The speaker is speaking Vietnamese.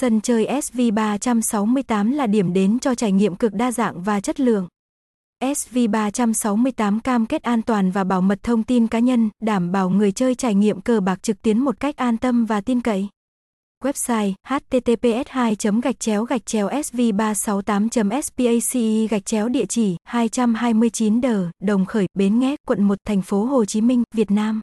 Sân chơi SV368 là điểm đến cho trải nghiệm cực đa dạng và chất lượng. SV368 cam kết an toàn và bảo mật thông tin cá nhân, đảm bảo người chơi trải nghiệm cờ bạc trực tuyến một cách an tâm và tin cậy. Website https://sv368.space/ địa chỉ 229 Đồng Khởi, Bến Nghé, quận 1, thành phố Hồ Chí Minh, Việt Nam.